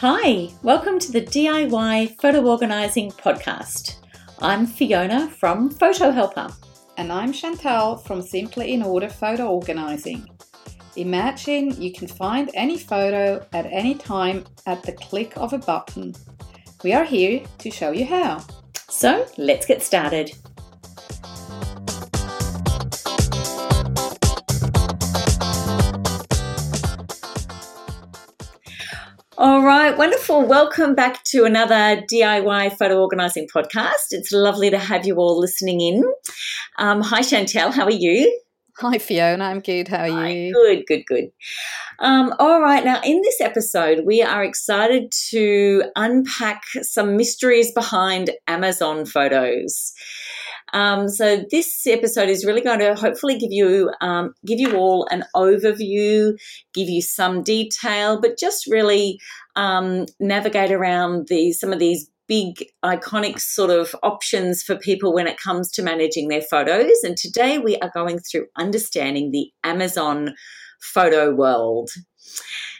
Hi, welcome to the DIY Photo Organizing podcast. I'm Fiona from Photo Helper. And I'm Chantal from Simply In Order Photo Organizing. Imagine you can find any photo at any time at the click of a button. We are here to show you how. So let's get started. All right, wonderful. Welcome back to another DIY Photo Organising podcast. It's lovely to have you all listening in. Hi, Chantal. How are you? Hi, Fiona. I'm good. How are you? Good. All right. Now, in this episode, we are excited to unpack some mysteries behind Amazon Photos. So this episode is really going to hopefully give you all an overview, give you some detail, but just really navigate around some of these big iconic sort of options for people when it comes to managing their photos. And today we are going through understanding the Amazon photo world.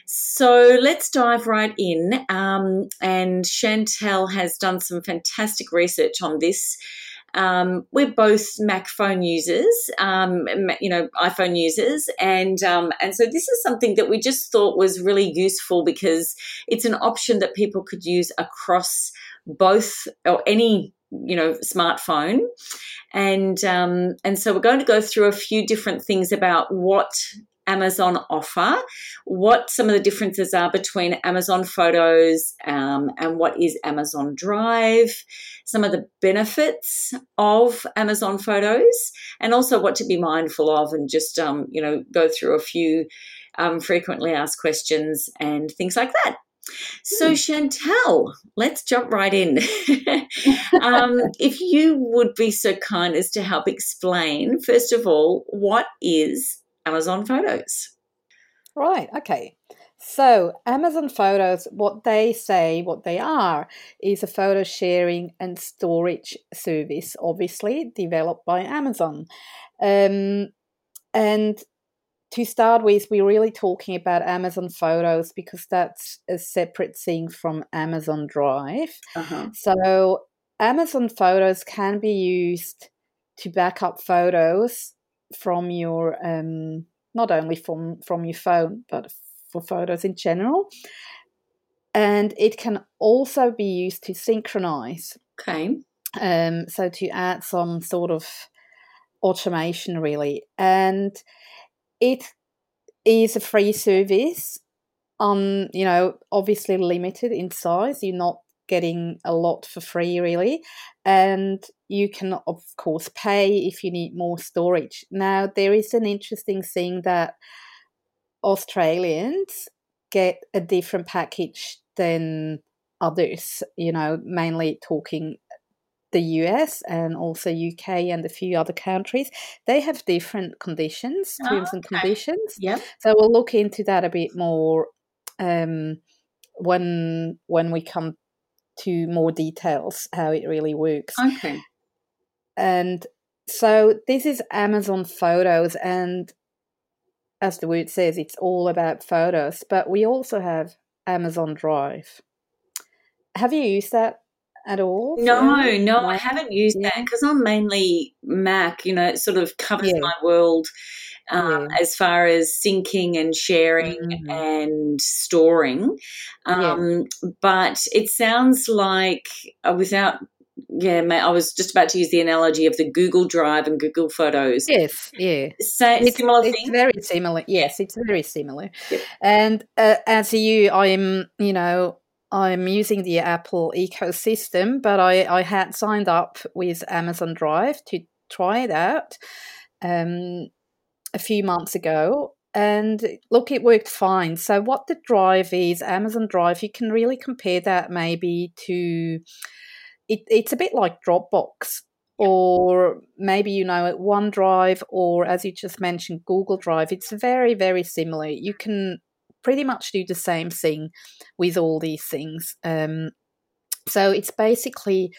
So let's dive right in. And Chantal has done some fantastic research on this. We're both Mac phone users, iPhone users, and so this is something that we just thought was really useful because it's an option that people could use across both or any smartphone, and so we're going to go through a few different things about what Amazon offer, what some of the differences are between Amazon Photos and what is Amazon Drive, some of the benefits of Amazon Photos, and also what to be mindful of, and just, go through a few frequently asked questions and things like that. So Chantal, let's jump right in. If you would be so kind as to help explain, first of all, what is Amazon Photos? Right, okay. So Amazon Photos, what they are, is a photo sharing and storage service, obviously developed by Amazon. And to start with, we're really talking about Amazon Photos because that's a separate thing from Amazon Drive. Uh-huh. So Amazon Photos can be used to back up photos from your not only from your phone, but for photos in general, and it can also be used to synchronize. Okay. So to add some sort of automation, really, and it is a free service. Obviously limited in size. You're not getting a lot for free, really, and you can of course pay if you need more storage. Now there is an interesting thing that Australians get a different package than others, mainly talking the US and also UK and a few other countries. They have different conditions, terms and conditions. Yep. So we'll look into that a bit more when we come to more details how it really works. Okay. And so this is Amazon Photos, and as the word says, it's all about photos, but we also have Amazon Drive. Have you used that at all? No, I haven't used that because I'm mainly Mac, it sort of covers my world as far as syncing and sharing and storing. But it sounds like I was just about to use the analogy of the Google Drive and Google Photos. Yes, yeah. So it's similar thing? It's very similar. Yes, it's very similar. Yep. And as you, I'm using the Apple ecosystem, but I had signed up with Amazon Drive to try it out a few months ago. And look, it worked fine. So what the Drive is, Amazon Drive, you can really compare that maybe to... It's a bit like Dropbox, or maybe, OneDrive, or as you just mentioned, Google Drive. It's very, very similar. You can pretty much do the same thing with all these things. So it's basically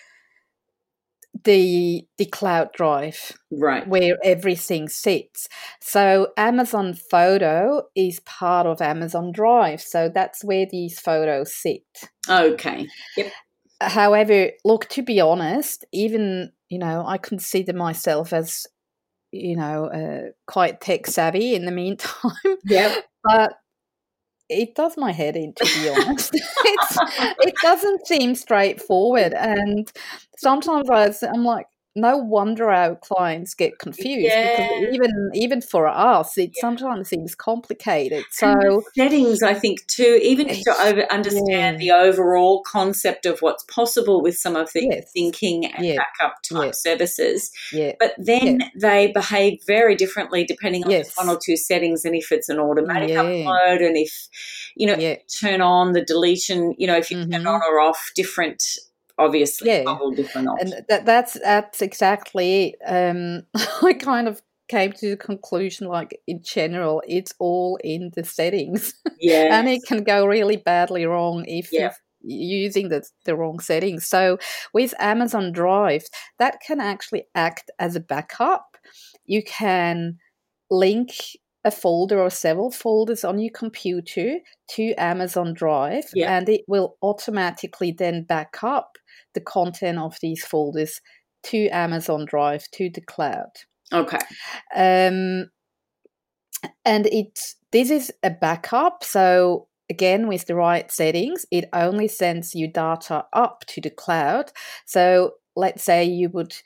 the cloud drive, right, where everything sits. So Amazon Photo is part of Amazon Drive, so that's where these photos sit. Okay. Yep. However, look, to be honest, even, you know, I consider myself as, you know, quite tech savvy in the meantime. Yeah. But it does my head in, to be honest. It doesn't seem straightforward. And sometimes I'm like, no wonder our clients get confused, because even for us, it sometimes seems complicated. So settings, I think, too, even to understand the overall concept of what's possible with some of the thinking and backup type services, but then they behave very differently depending on one or two settings, and if it's an automatic upload, and if, you know, turn on the deletion, you know, if you turn on or off different. Obviously, a whole different option. And that's exactly it. I kind of came to the conclusion, like, in general, it's all in the settings. Yeah. And it can go really badly wrong if you're using the wrong settings. So with Amazon Drive, that can actually act as a backup. You can link a folder or several folders on your computer to Amazon Drive, and it will automatically then back up the content of these folders to Amazon Drive, to the cloud. Okay. And this is a backup. So again, with the right settings, it only sends your data up to the cloud. So let's say you would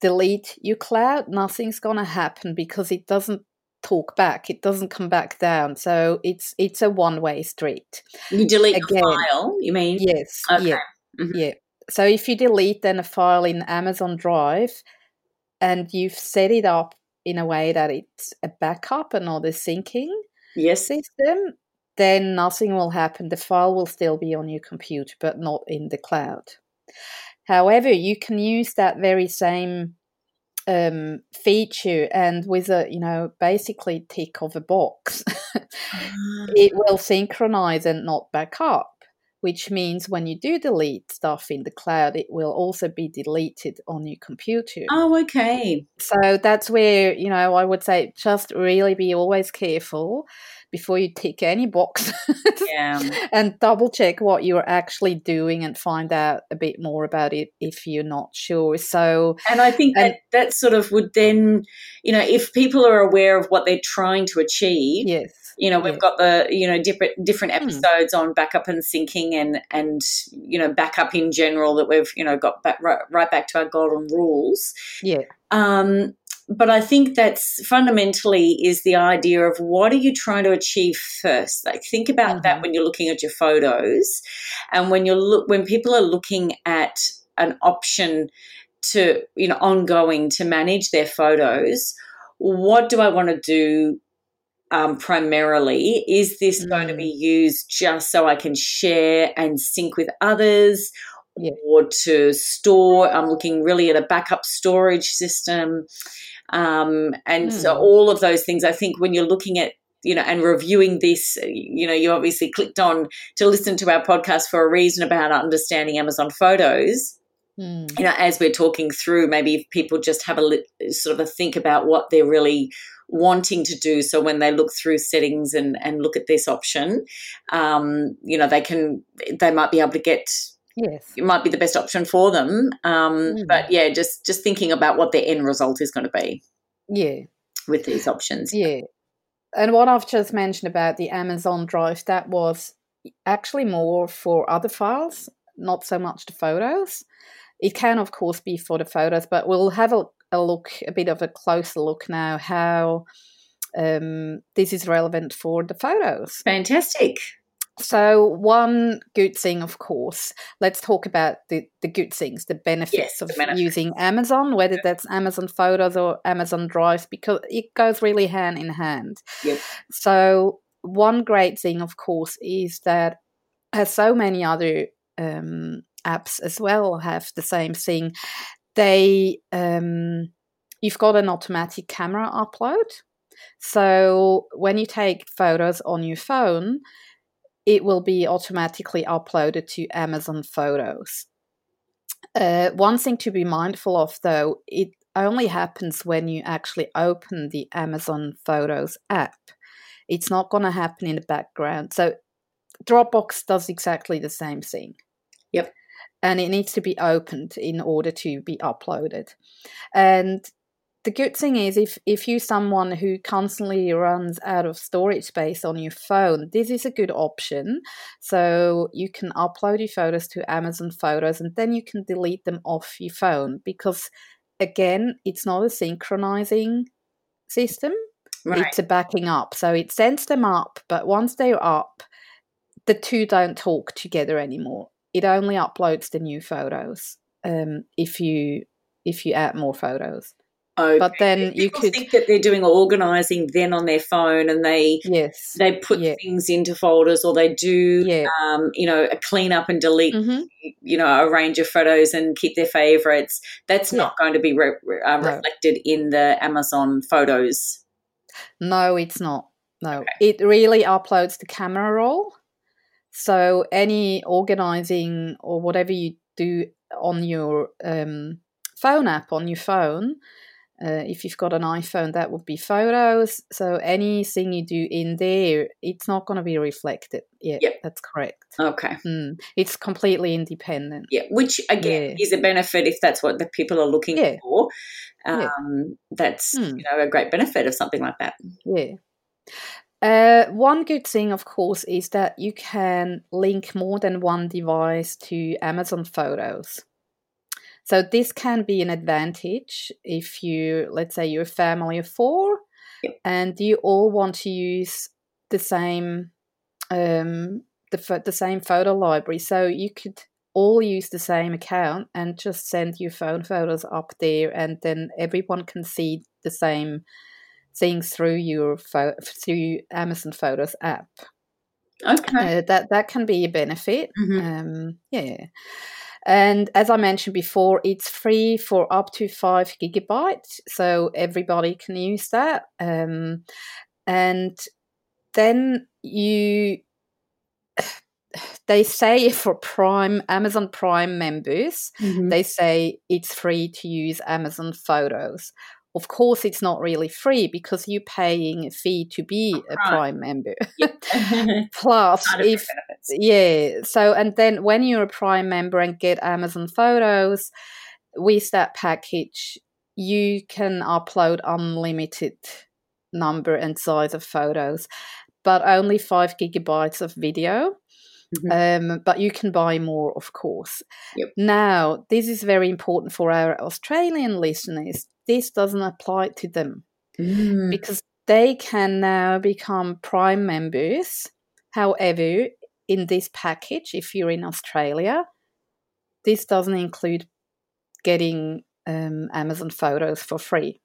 delete your cloud, nothing's going to happen because it doesn't talk back. It doesn't come back down. So it's a one-way street. You delete a file, you mean? Yes. Okay. Yeah. Mm-hmm. Yeah. So if you delete then a file in Amazon Drive and you've set it up in a way that it's a backup and not a syncing system, then nothing will happen. The file will still be on your computer but not in the cloud. However, you can use that very same feature, and with a, you know, basically tick of a box, it will synchronize and not back up, which means when you do delete stuff in the cloud, it will also be deleted on your computer. Oh, okay. So that's where, you know, I would say just really be always careful before you tick any box and double check what you're actually doing and find out a bit more about it if you're not sure. So, and I think that sort of would then, you know, if people are aware of what they're trying to achieve, you know, we've got the, you know, different episodes on backup and syncing and, you know, backup in general that we've, you know, got back, right back to our golden rules. Yeah. But I think that's fundamentally is the idea of what are you trying to achieve first? Like, think about that when you're looking at your photos, and when when people are looking at an option to, you know, ongoing to manage their photos, what do I want to do? Primarily, is this going to be used just so I can share and sync with others, or to store? I'm looking really at a backup storage system, and so all of those things. I think when you're looking at, you know, and reviewing this, you know, you obviously clicked on to listen to our podcast for a reason about understanding Amazon Photos. You know, as we're talking through, maybe if people just have a sort of a think about what they're really wanting to do, so when they look through settings and look at this option, you know, they might be able to get, it might be the best option for them, but just thinking about what their end result is going to be with these options. And what I've just mentioned about the Amazon Drive, that was actually more for other files, not so much the photos. It can of course be for the photos, but we'll have a closer look now how this is relevant for the photos. Fantastic. So one good thing, of course, let's talk about the good things, the benefits of using Amazon, whether that's Amazon Photos or Amazon Drive, because it goes really hand in hand. Yes. So one great thing, of course, is that as so many other apps as well have the same thing, you've got an automatic camera upload. So when you take photos on your phone, it will be automatically uploaded to Amazon Photos. One thing to be mindful of, though, it only happens when you actually open the Amazon Photos app. It's not going to happen in the background. So Dropbox does exactly the same thing. Yep. And it needs to be opened in order to be uploaded. And the good thing is, if you're someone who constantly runs out of storage space on your phone, this is a good option. So you can upload your photos to Amazon Photos and then you can delete them off your phone because, again, it's not a synchronizing system. Right. It's a backing up. So it sends them up, but once they're up, the two don't talk together anymore. It only uploads the new photos if you add more photos. Okay. But then people think that they're doing organising then on their phone, and they put things into folders, or they do a clean up and delete a range of photos and keep their favourites. That's not going to be reflected in the Amazon Photos. No, it's not. No, okay. It really uploads the camera roll. So any organising or whatever you do on your phone app on your phone, if you've got an iPhone, that would be Photos. So anything you do in there, it's not going to be reflected. Yeah, yep. That's correct. Okay. It's completely independent. Yeah, which, again, is a benefit if that's what the people are looking for. That's a great benefit of something like that. Yeah. One good thing, of course, is that you can link more than one device to Amazon Photos. So this can be an advantage if you, let's say, you're a family of four and you all want to use the same the same photo library. So you could all use the same account and just send your phone photos up there, and then everyone can see the same things through your Amazon Photos app. Okay, that can be a benefit. And as I mentioned before, it's free for up to 5 gigabytes, so everybody can use that. And then they say for Amazon Prime members, they say it's free to use Amazon Photos. Of course, it's not really free because you're paying a fee to be a Prime member. Plus, and then when you're a Prime member and get Amazon Photos, with that package, you can upload unlimited number and size of photos, but only 5 gigabytes of video. But you can buy more, of course. Yep. Now, this is very important for our Australian listeners. This doesn't apply to them because they can now become Prime members. However, in this package, if you're in Australia, this doesn't include getting Amazon Photos for free.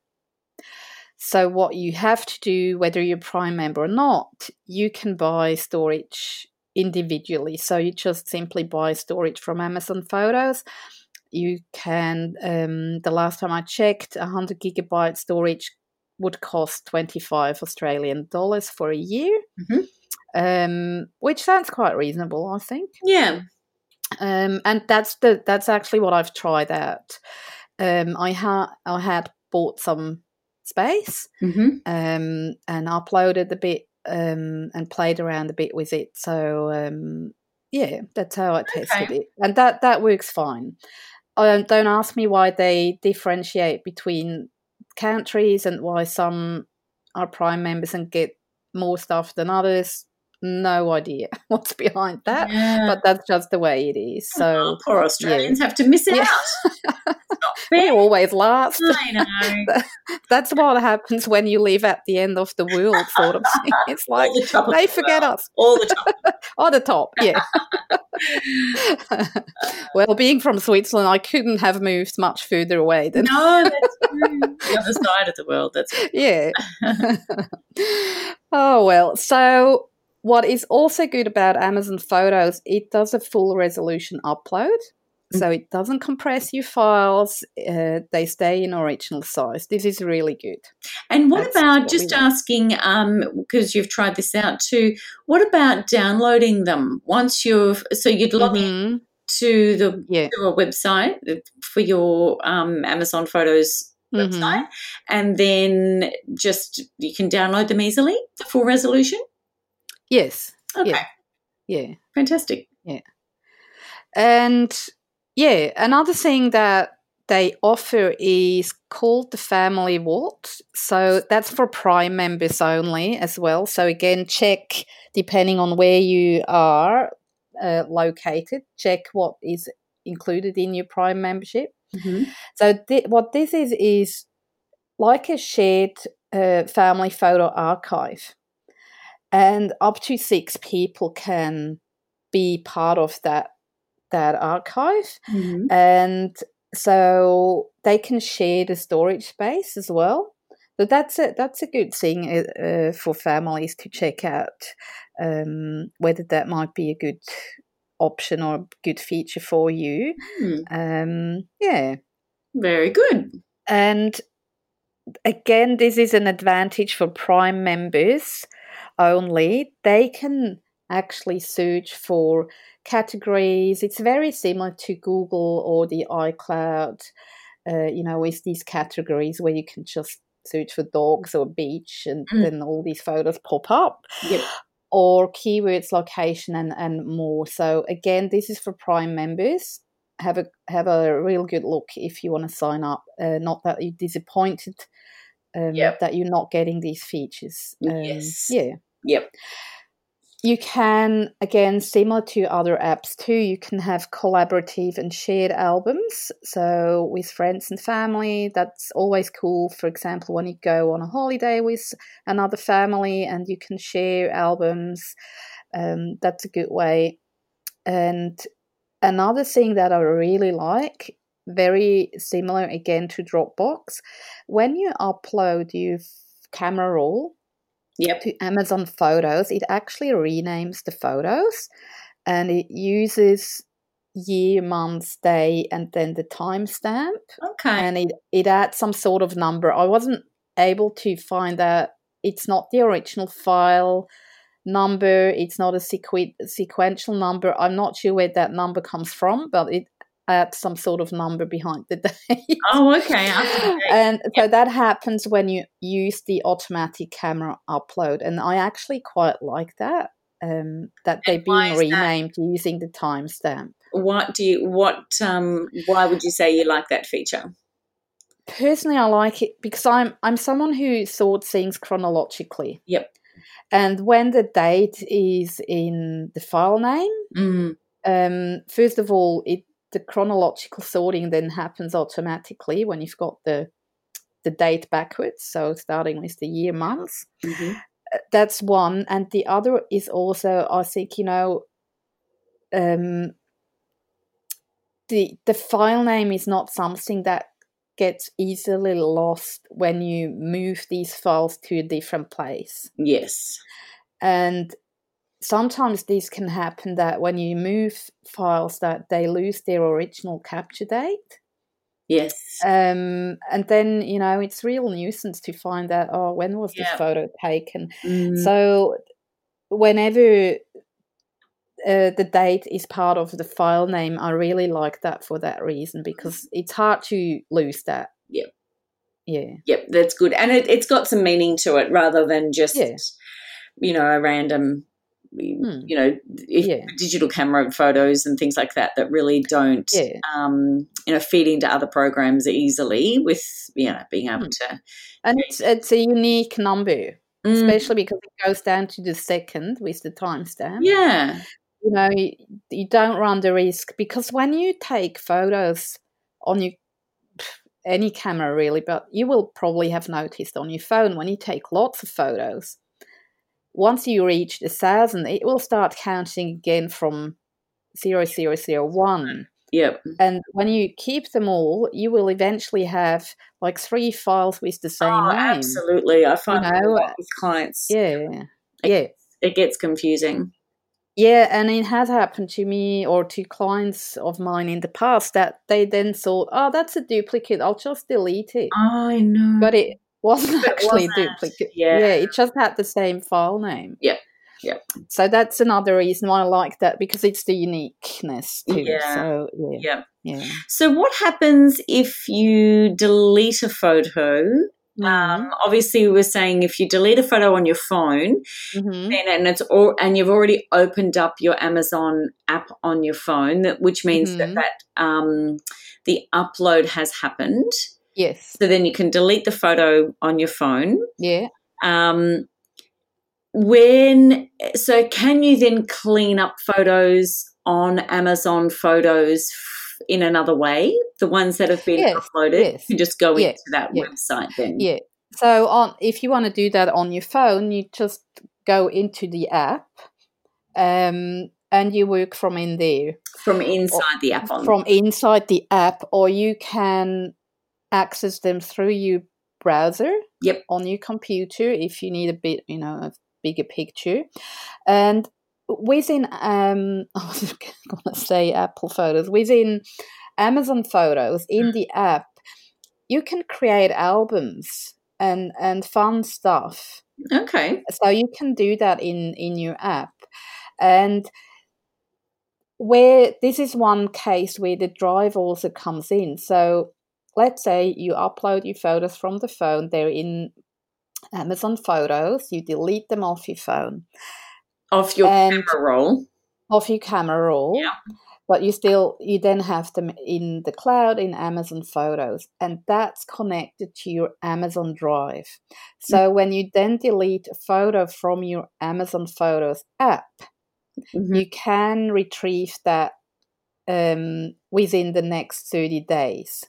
So what you have to do, whether you're a Prime member or not, you can buy storage individually. So you just simply buy storage from Amazon Photos. You can, the last time I checked, 100 gigabyte storage would cost $25 Australian for a year, which sounds quite reasonable, I think. Yeah. And that's actually what I've tried out. I had bought some space and uploaded a bit and played around a bit with it. So, that's how I tested it. And that works fine. Don't ask me why they differentiate between countries and why some are Prime members and get more stuff than others. No idea what's behind that, but that's just the way it is. So poor Australians have to miss it out. We're always last. I know. That's what happens when you live at the end of the world, sort of thing. It's like they forget us. All the top. All the top, Well, being from Switzerland, I couldn't have moved much further away than that's true. The other side of the world, that's it. Yeah. Oh, well, so what is also good about Amazon Photos, it does a full resolution upload. So it doesn't compress your files. They stay in original size. This is really good. And what about, just asking, because you've tried this out too, what about downloading them? So you'd log in to the to a website for your Amazon Photos website, and then just you can download them easily, the full resolution? Yes. Okay. Yeah. Fantastic. Yeah. And, yeah, another thing that they offer is called the Family Vault. So that's for Prime members only as well. So, again, check, depending on where you are located, check what is included in your Prime membership. So what this is like a shared family photo archive, and up to 6 people can be part of that archive. And so they can share the storage space as well. So that's a good thing for families to check out, whether that might be a good option or a good feature for you. Yeah. Very good. And, again, this is an advantage for Prime members only. They can actually search for categories. It's very similar to Google or the iCloud, with these categories where you can just search for dogs or beach and then all these photos pop up, or keywords, location, and more. So, again, this is for Prime members. Have a real good look if you want to sign up. Not that you're disappointed that you're not getting these features. You can, again, similar to other apps too, you can have collaborative and shared albums. So with friends and family, that's always cool. For example, when you go on a holiday with another family and you can share albums, that's a good way. And another thing that I really like, very similar again to Dropbox, when you upload your camera roll, to Amazon Photos, it actually renames the photos and it uses year, month, day, and then the timestamp. Okay. And it adds some sort of number. I wasn't able to find that. It's not the original file number. It's not a sequential number. I'm not sure where that number comes from, but it adds some sort of number behind the date. Oh, okay. And so that happens when you use the automatic camera upload, and I actually quite like that, that they've been renamed using the timestamp. Why would you say you like that feature? Personally, I like it because I'm someone who sorts things chronologically. Yep. And when the date is in the file name, first of all, the chronological sorting then happens automatically when you've got the date backwards, so starting with the year, months. That's one. And the other is also, I think, the file name is not something that gets easily lost when you move these files to a different place. Yes. And sometimes this can happen that when you move files that they lose their original capture date. Yes. And then, it's real nuisance to find out, when was this photo taken? So whenever the date is part of the file name, I really like that for that reason because it's hard to lose that. Yep, that's good. And it's got some meaning to it rather than just, a random... digital camera photos and things like that really don't, feed into other programs easily with, being able to. And it's a unique number, especially because it goes down to the second with the timestamp. Yeah. You don't run the risk because when you take photos on any camera really, but you will probably have noticed on your phone when you take lots of photos, once you reach 1,000, it will start counting again from 0001. Yep. And when you keep them all, you will eventually have like 3 files with the same name. Absolutely. I find that with clients. It gets confusing. Yeah, and it has happened to me or to clients of mine in the past that they then thought, that's a duplicate, I'll just delete it. I know. But it wasn't actually a duplicate. Yeah, it just had the same file name. Yeah. Yeah. So that's another reason why I like that, because it's the uniqueness too. Yeah. So, yeah. So what happens if you delete a photo? Obviously, we were saying if you delete a photo on your phone, and you've already opened up your Amazon app on your phone, which means that the upload has happened. Yes. So then you can delete the photo on your phone. Yeah. So can you then clean up photos on Amazon Photos in another way, the ones that have been uploaded? Yes. You just go into that website then. Yeah. So if you want to do that on your phone, you just go into the app and you work from in there. From inside the app. From inside the app, or you can access them through your browser on your computer if you need a bit, a bigger picture. And within Apple Photos, within Amazon Photos, in the app, you can create albums and fun stuff. Okay. So you can do that in your app. And where this is one case where the Drive also comes in. So let's say you upload your photos from the phone, they're in Amazon Photos, you delete them off your phone. Off your camera roll. Off your camera roll. Yeah. But you then have them in the cloud in Amazon Photos, and that's connected to your Amazon Drive. So when you then delete a photo from your Amazon Photos app, you can retrieve that within the next 30 days.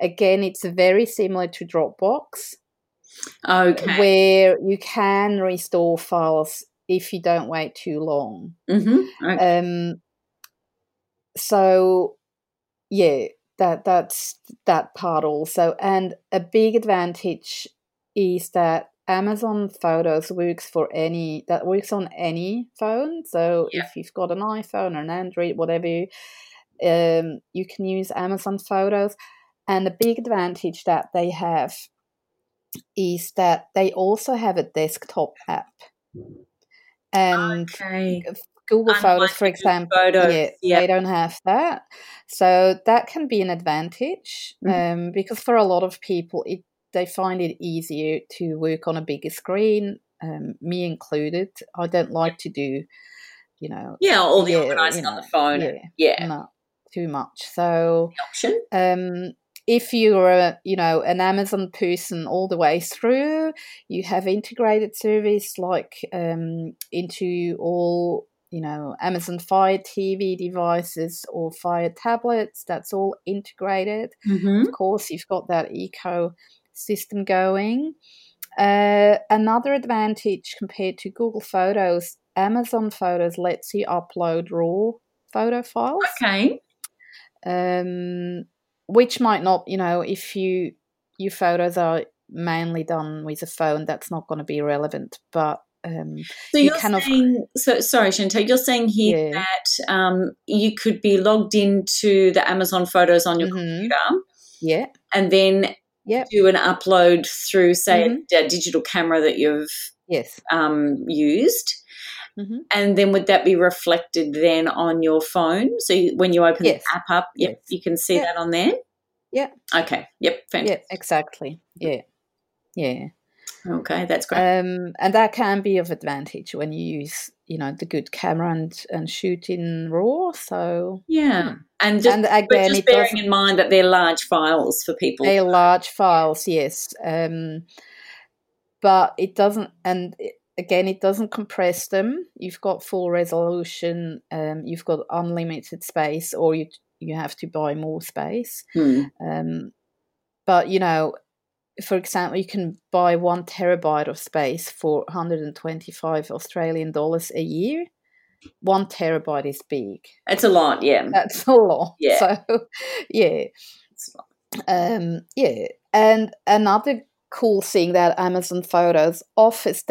Again, it's very similar to Dropbox, where you can restore files if you don't wait too long. Mm-hmm. Okay. That's that part also. And a big advantage is that Amazon Photos works on any phone. So if you've got an iPhone or an Android, whatever, you can use Amazon Photos. And the big advantage that they have is that they also have a desktop app. And Google Photos, for example, they don't have that. So that can be an advantage because for a lot of people, they find it easier to work on a bigger screen, me included. I don't like to do, all the organising on the phone. Not too much. So the option. If you're an Amazon person all the way through, you have integrated service like into all, Amazon Fire TV devices or Fire tablets. That's all integrated. Mm-hmm. Of course, you've got that ecosystem going. Another advantage compared to Google Photos, Amazon Photos lets you upload raw photo files. Okay. Which might not, if your photos are mainly done with a phone, that's not going to be relevant. But so you're saying, sorry, Chantal, you're saying here that you could be logged into the Amazon Photos on your computer, and then do an upload through, say, a digital camera that you've used. Mm-hmm. And then would that be reflected then on your phone? So when you open the app up, you can see that on there? Yeah. Okay. Yep. Fantastic. Yeah, exactly. Yeah. Yeah. Okay, that's great. And that can be of advantage when you use, the good camera and shoot in RAW. So yeah. And just bearing in mind that they're large files for people. They're large files, yes. But it doesn't – again, it doesn't compress them. You've got full resolution. You've got unlimited space, or you have to buy more space. But, for example, you can buy 1 terabyte of space for $125 a year. 1 terabyte is big. That's a lot, yeah. That's a lot. Yeah. So, yeah. That's a lot. Yeah. And another cool thing that Amazon Photos offers,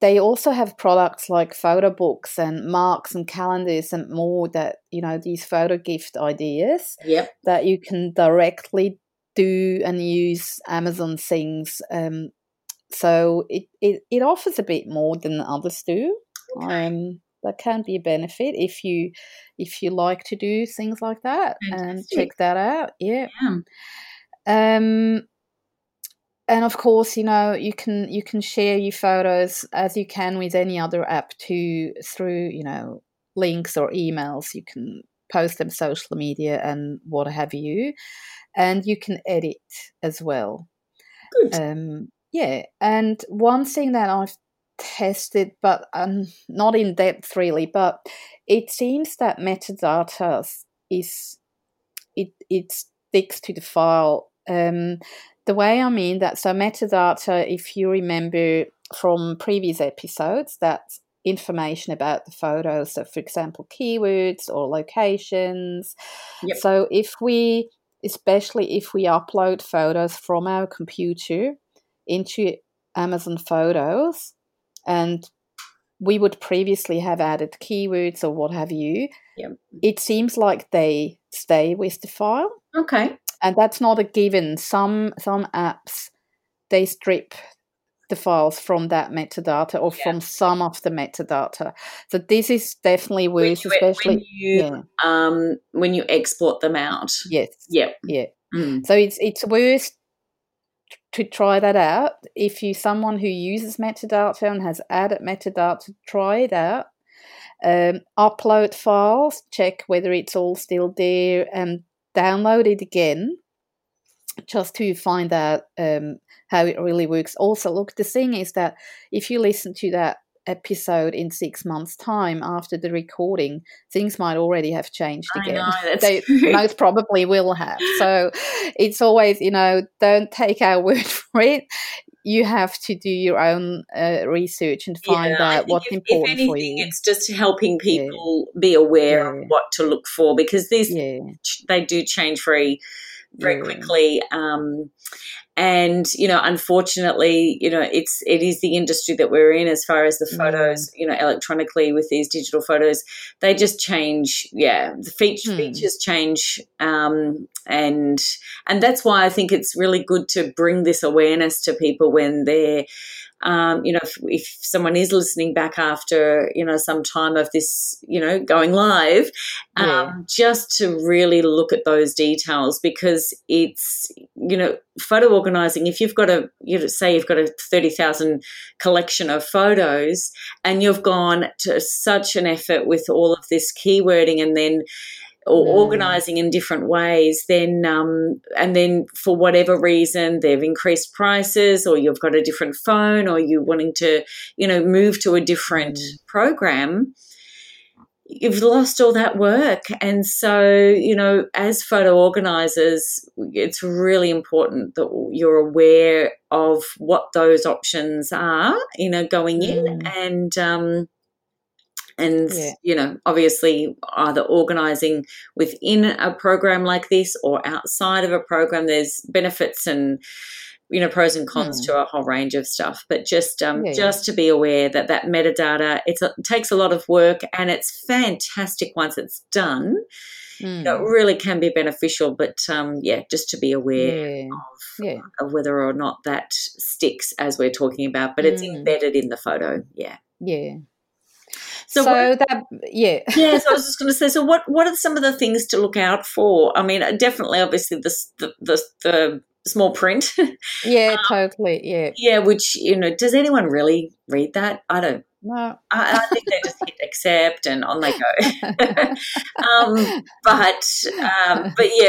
they also have products like photo books and marks and calendars and more that, these photo gift ideas that you can directly do and use Amazon things So it offers a bit more than others do. Okay. That can be a benefit if you like to do things like that. Fantastic. And check that out. Yeah. And of course, you know, you can share your photos as you can with any other app too, through, you know, links or emails. You can post them social media and what have you, and you can edit as well. Good. Yeah, and one thing that I've tested, but not in depth really, but it seems that metadata it sticks to the file. The way I mean that, so metadata, if you remember from previous episodes, that's information about the photos, so for example keywords or locations. Yep. So especially if we upload photos from our computer into Amazon Photos, and we would previously have added keywords or what have you, yep, it seems like they stay with the file. Okay. And that's not a given. Some apps, they strip the files from that metadata or from some of the metadata. So this is definitely worth, especially when you export them out. Yes. Yep. Yeah. Mm. So it's worth to try that out. If you're someone who uses metadata and has added metadata, try it out. Upload files, check whether it's all still there, and download it again, just to find out how it really works. Also, look, the thing is that if you listen to that episode in 6 months' time after the recording, things might already have changed again. I know, they most probably will have. So it's always, you know, don't take our word for it. You have to do your own research and find out what's important for you. If anything, it's just helping people be aware of what to look for, because these they do change very quickly, and you know, unfortunately, you know, it is the industry that we're in as far as the photos, you know, electronically with these digital photos, they just change. Yeah, the features change, and that's why I think it's really good to bring this awareness to people when they're, you know, if someone is listening back after, you know, some time of this, you know, going live, just to really look at those details, because it's, you know, photo organising, if you've got a 30,000 collection of photos and you've gone to such an effort with all of this keywording and then organising in different ways, then and then for whatever reason they've increased prices, or you've got a different phone, or you're wanting to, you know, move to a different program, you've lost all that work. And so, you know, as photo organisers, it's really important that you're aware of what those options are, you know, going in, and you know, obviously either organising within a program like this or outside of a program, there's benefits and, you know, pros and cons to a whole range of stuff. But just to be aware that metadata, it takes a lot of work, and it's fantastic once it's done. You know, it really can be beneficial, but, just to be aware of whether or not that sticks as we're talking about, but it's embedded in the photo. Yeah. Yeah. So I was just going to say, so what are some of the things to look out for? I mean, definitely, obviously, the small print. Yeah, totally, yeah. Yeah, which, you know, does anyone really read that? I don't. No. I think they just hit accept and on they go. But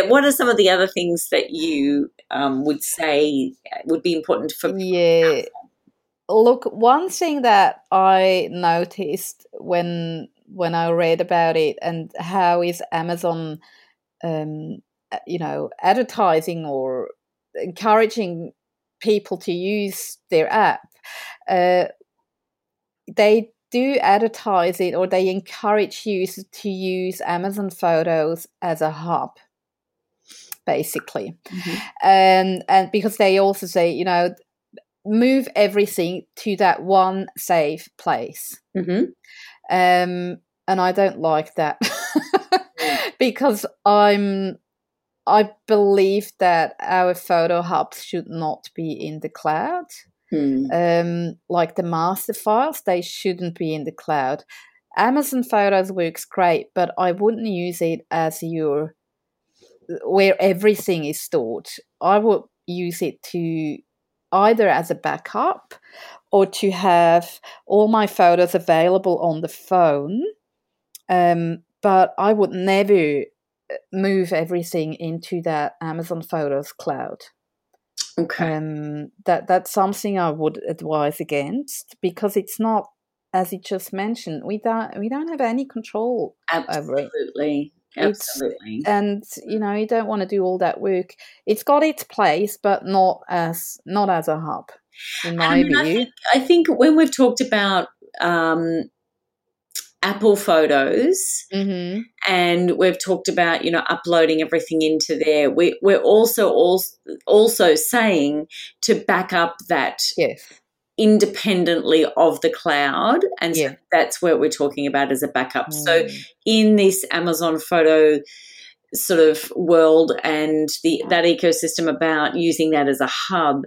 what are some of the other things that you would say would be important for people? Yeah. Look, one thing that I noticed when I read about it and how is Amazon, you know, advertising or encouraging people to use their app, they do advertise it, or they encourage users to use Amazon Photos as a hub, basically. Mm-hmm. And because they also say, you know, move everything to that one safe place. Mm-hmm. And I don't like that because I believe that our photo hubs should not be in the cloud. like the master files, they shouldn't be in the cloud. Amazon Photos works great, but I wouldn't use it as your where everything is stored. I would use it to either as a backup or to have all my photos available on the phone. But I would never move everything into that Amazon Photos cloud. Okay. That's something I would advise against, because it's not, as you just mentioned, we don't have any control over it. Absolutely. And you don't want to do all that work. It's got its place, but not as a hub, in my view. I think when we've talked about Apple Photos, mm-hmm. and we've talked about uploading everything into there, we're also saying to back up that independently of the cloud, and so that's what we're talking about as a backup. So in this Amazon Photo sort of world and that ecosystem about using that as a hub,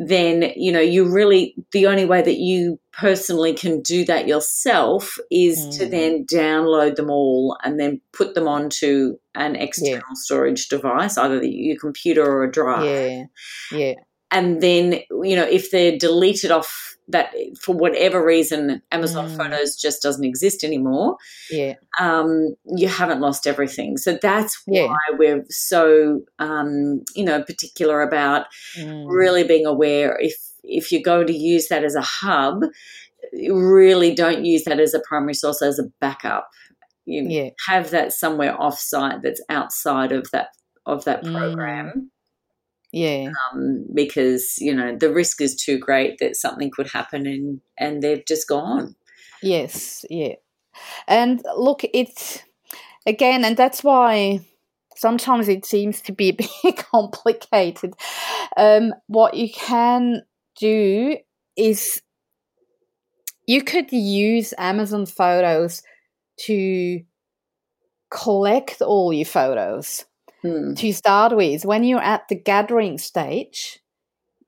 then you really, the only way that you personally can do that yourself is to then download them all and then put them onto an external storage device, either your computer or a drive. Yeah. And then, if they're deleted off that for whatever reason, Amazon Photos just doesn't exist anymore, you haven't lost everything. So that's why we're so, particular about really being aware if you're going to use that as a hub, really don't use that as a primary source, as a backup. Have that somewhere offsite that's outside of that program. Because the risk is too great that something could happen and they've just gone. And look, it's again, and that's why sometimes it seems to be a bit complicated. What you can do is you could use Amazon Photos to collect all your photos. To start with, when you're at the gathering stage,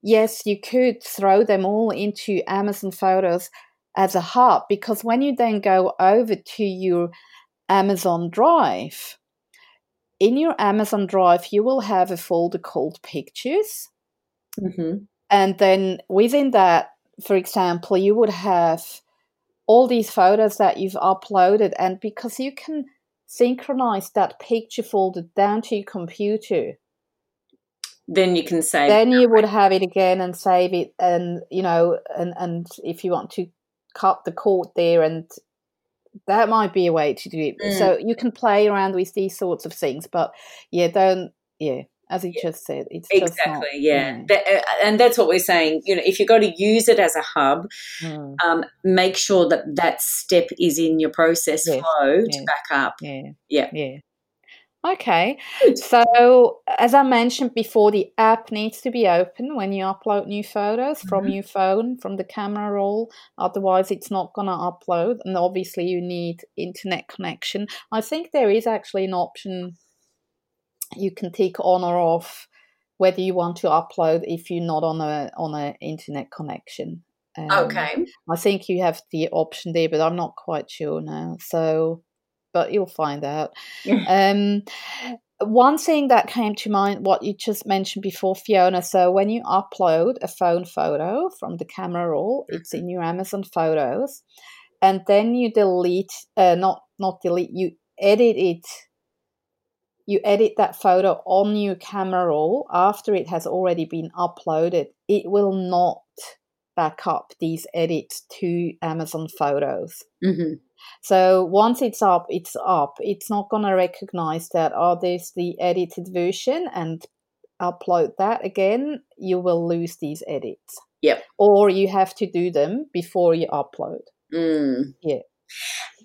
yes, you could throw them all into Amazon Photos as a hub, because when you then go over to your Amazon Drive, in your Amazon Drive you will have a folder called Pictures. Mm-hmm. And then within that, for example, you would have all these photos that you've uploaded, and because you can synchronize that picture folder down to your computer, then you can save. Then you would have it again and save it, and and if you want to cut the cord there, and that might be a way to do it. So you can play around with these sorts of things, but as you just said, it's exactly just not, and that's what we're saying. If you're going to use it as a hub, make sure that step is in your process flow to back up. Okay. Good. So as I mentioned before, the app needs to be open when you upload new photos from your phone, from the camera roll. Otherwise, it's not going to upload. And obviously, you need internet connection. I think there is actually an option. You can tick on or off whether you want to upload if you're not on a internet connection. Okay. I think you have the option there, but I'm not quite sure now. So, but you'll find out. One thing that came to mind, what you just mentioned before, Fiona, so when you upload a phone photo from the camera roll, it's in your Amazon Photos, and then you edit that photo on your camera roll after it has already been uploaded, it will not back up these edits to Amazon Photos. Mm-hmm. So once it's up, it's up. It's not going to recognize that, there's the edited version, and upload that again. You will lose these edits. Yep. Or you have to do them before you upload. Mm. Yeah.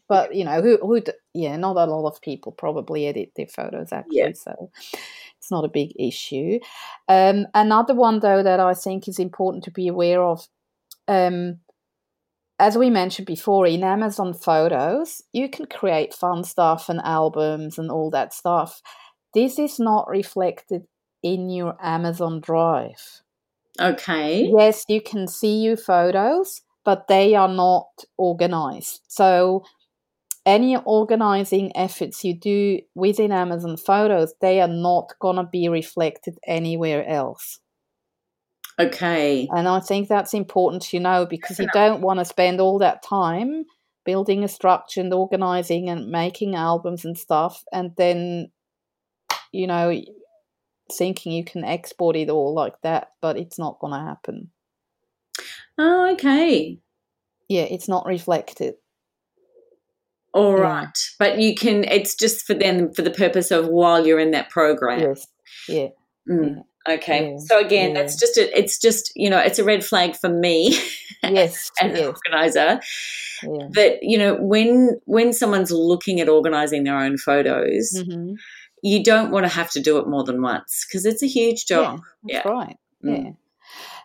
But, not a lot of people probably edit their photos, actually, so it's not a big issue. Another one, though, that I think is important to be aware of, as we mentioned before, in Amazon Photos, you can create fun stuff and albums and all that stuff. This is not reflected in your Amazon Drive. Okay. Yes, you can see your photos, but they are not organized. So any organizing efforts you do within Amazon Photos, they are not going to be reflected anywhere else. Okay. And I think that's important to know, because you don't want to spend all that time building a structure and organizing and making albums and stuff, and then, you know, thinking you can export it all like that, but it's not going to happen. Oh, okay. Yeah, it's not reflected. All right. Yeah. But you can, it's just for then, for the purpose of while you're in that program. Yes. Yeah. Mm. Yeah. Okay, yeah, so again, yeah, that's just it's just, you know, it's a red flag for me, yes, as an organizer, yeah, that, you know, when someone's looking at organizing their own photos, mm-hmm, you don't want to have to do it more than once, because it's a huge job. Yeah, that's right. Mm. Yeah,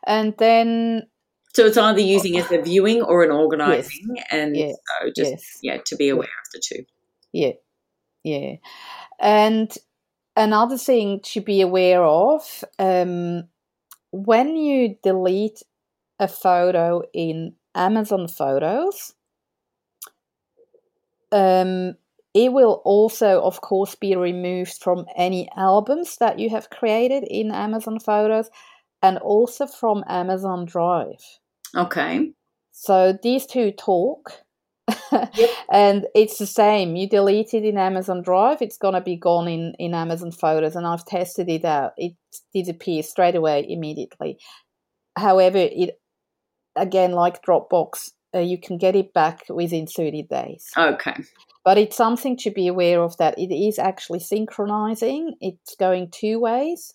and then so it's either using as a viewing or an organizing, yes, and yeah, so just yes, yeah, to be aware of the two. Yeah, yeah, and another thing to be aware of, when you delete a photo in Amazon Photos, it will also, of course, be removed from any albums that you have created in Amazon Photos, and also from Amazon Drive. Okay. So these two talk. Yep. And it's the same. You delete it in Amazon Drive, it's going to be gone in Amazon Photos, and I've tested it out. It disappears straight away immediately. However, it, again, like Dropbox, you can get it back within 30 days. Okay. But it's something to be aware of, that it is actually synchronizing. It's going two ways,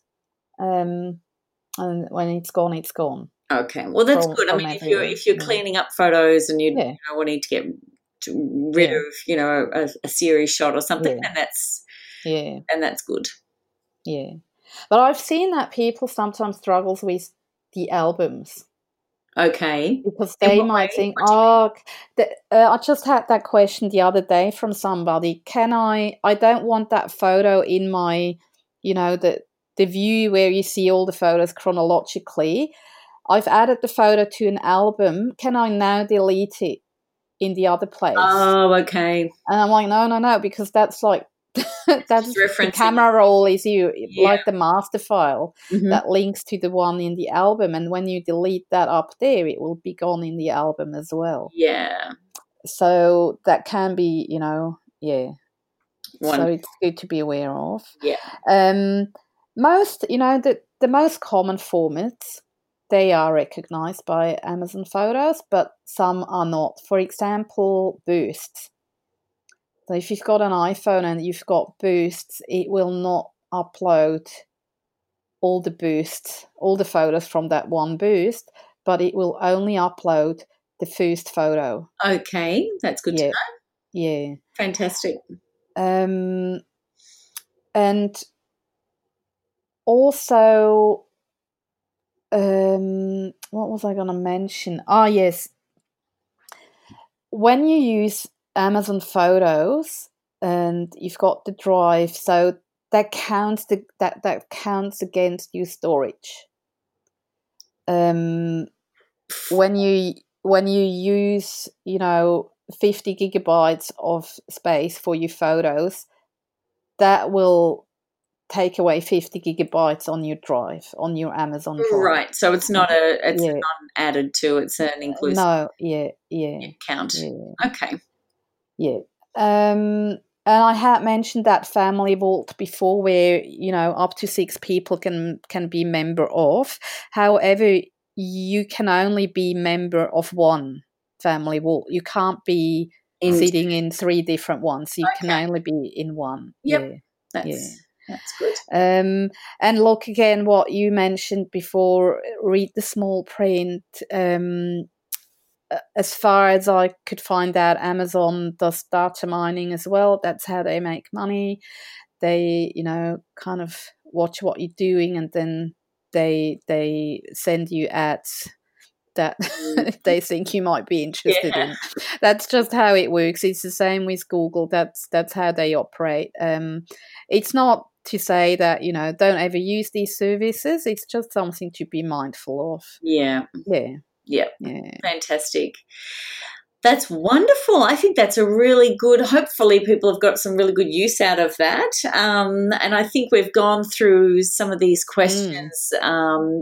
and when it's gone, it's gone. Okay, well, that's good. I mean, if you're cleaning up photos and you know, need to get rid of, you know, a series shot or something, then that's good. Yeah, but I've seen that people sometimes struggles with the albums. Okay, because they might think, I just had that question the other day from somebody. I don't want that photo in my, you know, the view where you see all the photos chronologically. I've added the photo to an album. Can I now delete it in the other place? Oh, okay. And I'm like, no, because that's like that's the camera roll is like the master file, mm-hmm, that links to the one in the album. And when you delete that up there, it will be gone in the album as well. Yeah. So that can be, you know, yeah. Wonderful. So it's good to be aware of. Yeah. Most, you know, the most common formats, they are recognized by Amazon Photos, but some are not. For example, boosts. So if you've got an iPhone and you've got boosts, it will not upload all the photos from that one boost, but it will only upload the first photo. Okay, that's good to know. Yeah. Fantastic. And also, what was I going to mention? Ah, yes. When you use Amazon Photos and you've got the drive, so that counts that counts against your storage. When you use, you know, 50 gigabytes of space for your photos, that will take away 50 gigabytes on your drive, on your Amazon drive. Right, so it's not not added to, it's an inclusive. No, count. Yeah. Okay. Yeah. And I had mentioned that Family Vault before, where, you know, up to 6 people can be member of. However, you can only be member of one Family Vault. You can't be sitting in 3 different ones. You can only be in one. Yep. Yeah. That's good. And look again, what you mentioned before, read the small print. As far as I could find out, Amazon does data mining as well. That's how they make money. They, you know, kind of watch what you're doing, and then they send you ads that they think you might be interested in. That's just how it works. It's the same with Google. That's how they operate. It's not to say that, you know, don't ever use these services. It's just something to be mindful of. Yeah. Fantastic. That's wonderful. I think that's a really good, hopefully people have got some really good use out of that. And I think we've gone through some of these questions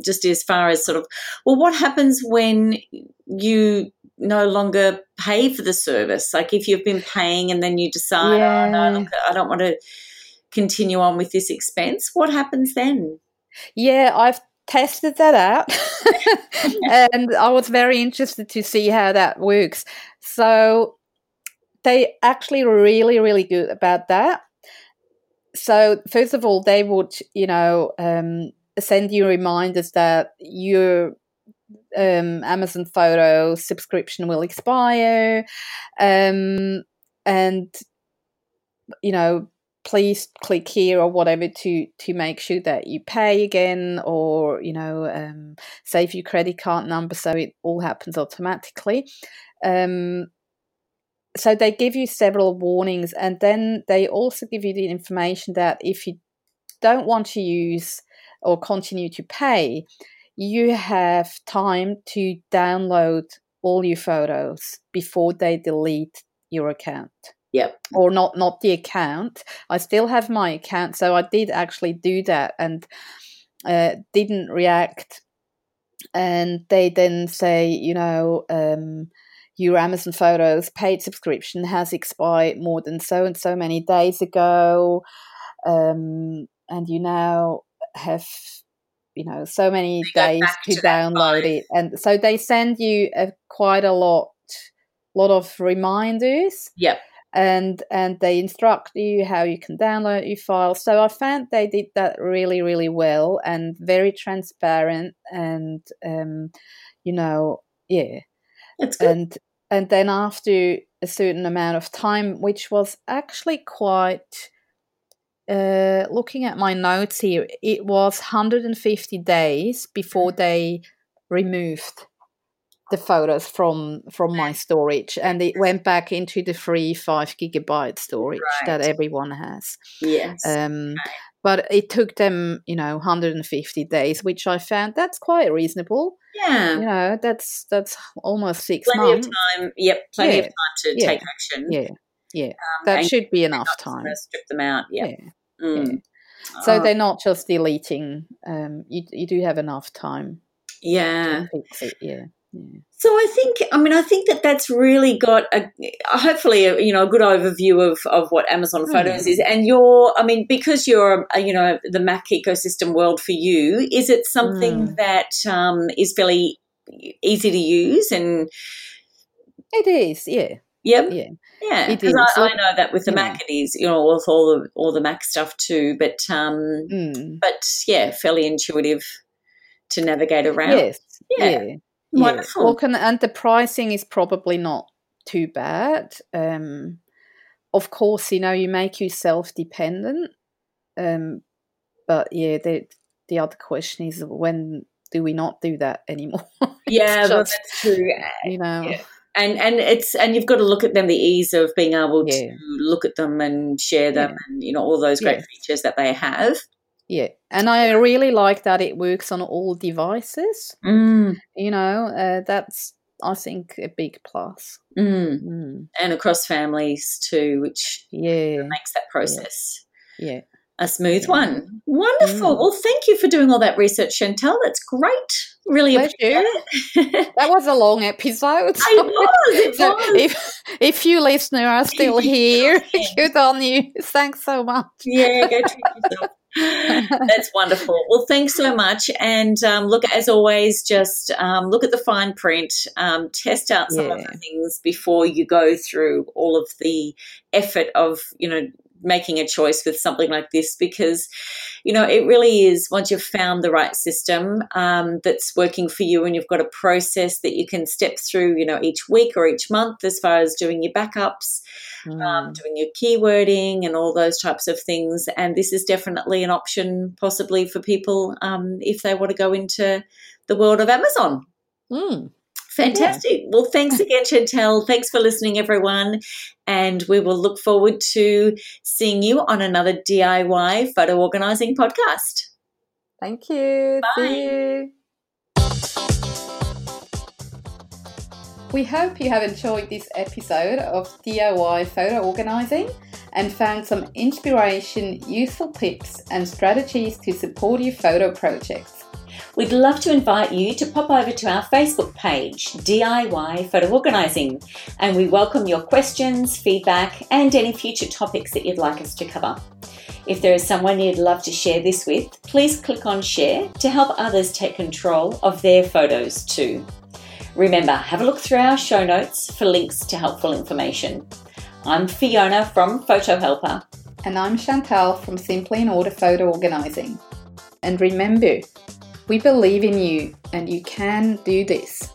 just as far as sort of, well, what happens when you no longer pay for the service? Like if you've been paying and then you decide, oh, no, look, I don't want to continue on with this expense, what happens then? Yeah, I've tested that out and I was very interested to see how that works. So they actually really, really good about that. So first of all, they would, you know, send you reminders that your Amazon Photo subscription will expire, and, you know, please click here or whatever to make sure that you pay again, or, you know, save your credit card number so it all happens automatically. So they give you several warnings, and then they also give you the information that if you don't want to use or continue to pay, you have time to download all your photos before they delete your account. Yep. Or not the account. I still have my account, so I did actually do that and didn't react. And they then say, you know, your Amazon Photos paid subscription has expired more than so and so many days ago, and you now have, you know, so many days to download it. And so they send you quite a lot of reminders. Yep. And they instruct you how you can download your files. So I found they did that really, really well and very transparent and, you know, yeah. That's good. And then after a certain amount of time, which was actually quite, looking at my notes here, it was 150 days before they removed the photos from my storage, and it went back into the free 5 gigabyte storage that everyone has. Yes. But it took them, you know, 150 days, which I found that's quite reasonable. Yeah. You know, that's almost six months. Plenty of time. Yep. Plenty of time to take action. Yeah. Yeah. That should be enough time. Strip them out. Yep. Yeah. Mm. Yeah. So they're not just deleting. You do have enough time. Yeah. To fix it. Yeah. So I think that that's really got a good overview of what Amazon Photos is. And because you're, the Mac ecosystem world for you, is it something that is fairly easy to use? And it is, yeah. Yep. Yeah. Yeah. Because I know that with the Mac it is, you know, with all the Mac stuff too, but yeah, fairly intuitive to navigate around. Yes. Yeah. Wonderful. Well, and the pricing is probably not too bad. Of course, you know, you make yourself dependent. But yeah, the other question is, when do we not do that anymore? Yeah, that's true. You know, yeah. and you've got to look at them, the ease of being able to look at them and share them, and you know, all those great features that they have. Yeah, and I really like that it works on all devices. Mm. You know, that's, I think, a big plus. Mm. Mm. And across families too, which makes that process a smooth one. Wonderful. Mm. Well, thank you for doing all that research, Chantal. That's great. Really appreciate it. That was a long episode. It was. If you listener are still here, good on you. Thanks so much. Yeah, go treat yourself. That's wonderful. Well, thanks so much. And look, as always, just look at the fine print, test out some of the things before you go through all of the effort of, you know, making a choice with something like this, because, you know, it really is, once you've found the right system that's working for you and you've got a process that you can step through, you know, each week or each month as far as doing your backups, doing your keywording and all those types of things. And this is definitely an option possibly for people if they want to go into the world of Amazon. Mm. Fantastic. Yeah. Well, thanks again, Chantal. Thanks for listening, everyone. And we will look forward to seeing you on another DIY Photo Organising podcast. Thank you. Bye. See you. We hope you have enjoyed this episode of DIY Photo Organising and found some inspiration, useful tips and strategies to support your photo projects. We'd love to invite you to pop over to our Facebook page, DIY Photo Organising, and we welcome your questions, feedback and any future topics that you'd like us to cover. If there is someone you'd love to share this with, please click on share to help others take control of their photos too. Remember, have a look through our show notes for links to helpful information. I'm Fiona from Photo Helper. And I'm Chantal from Simply In Order Photo Organising. And remember, we believe in you and you can do this.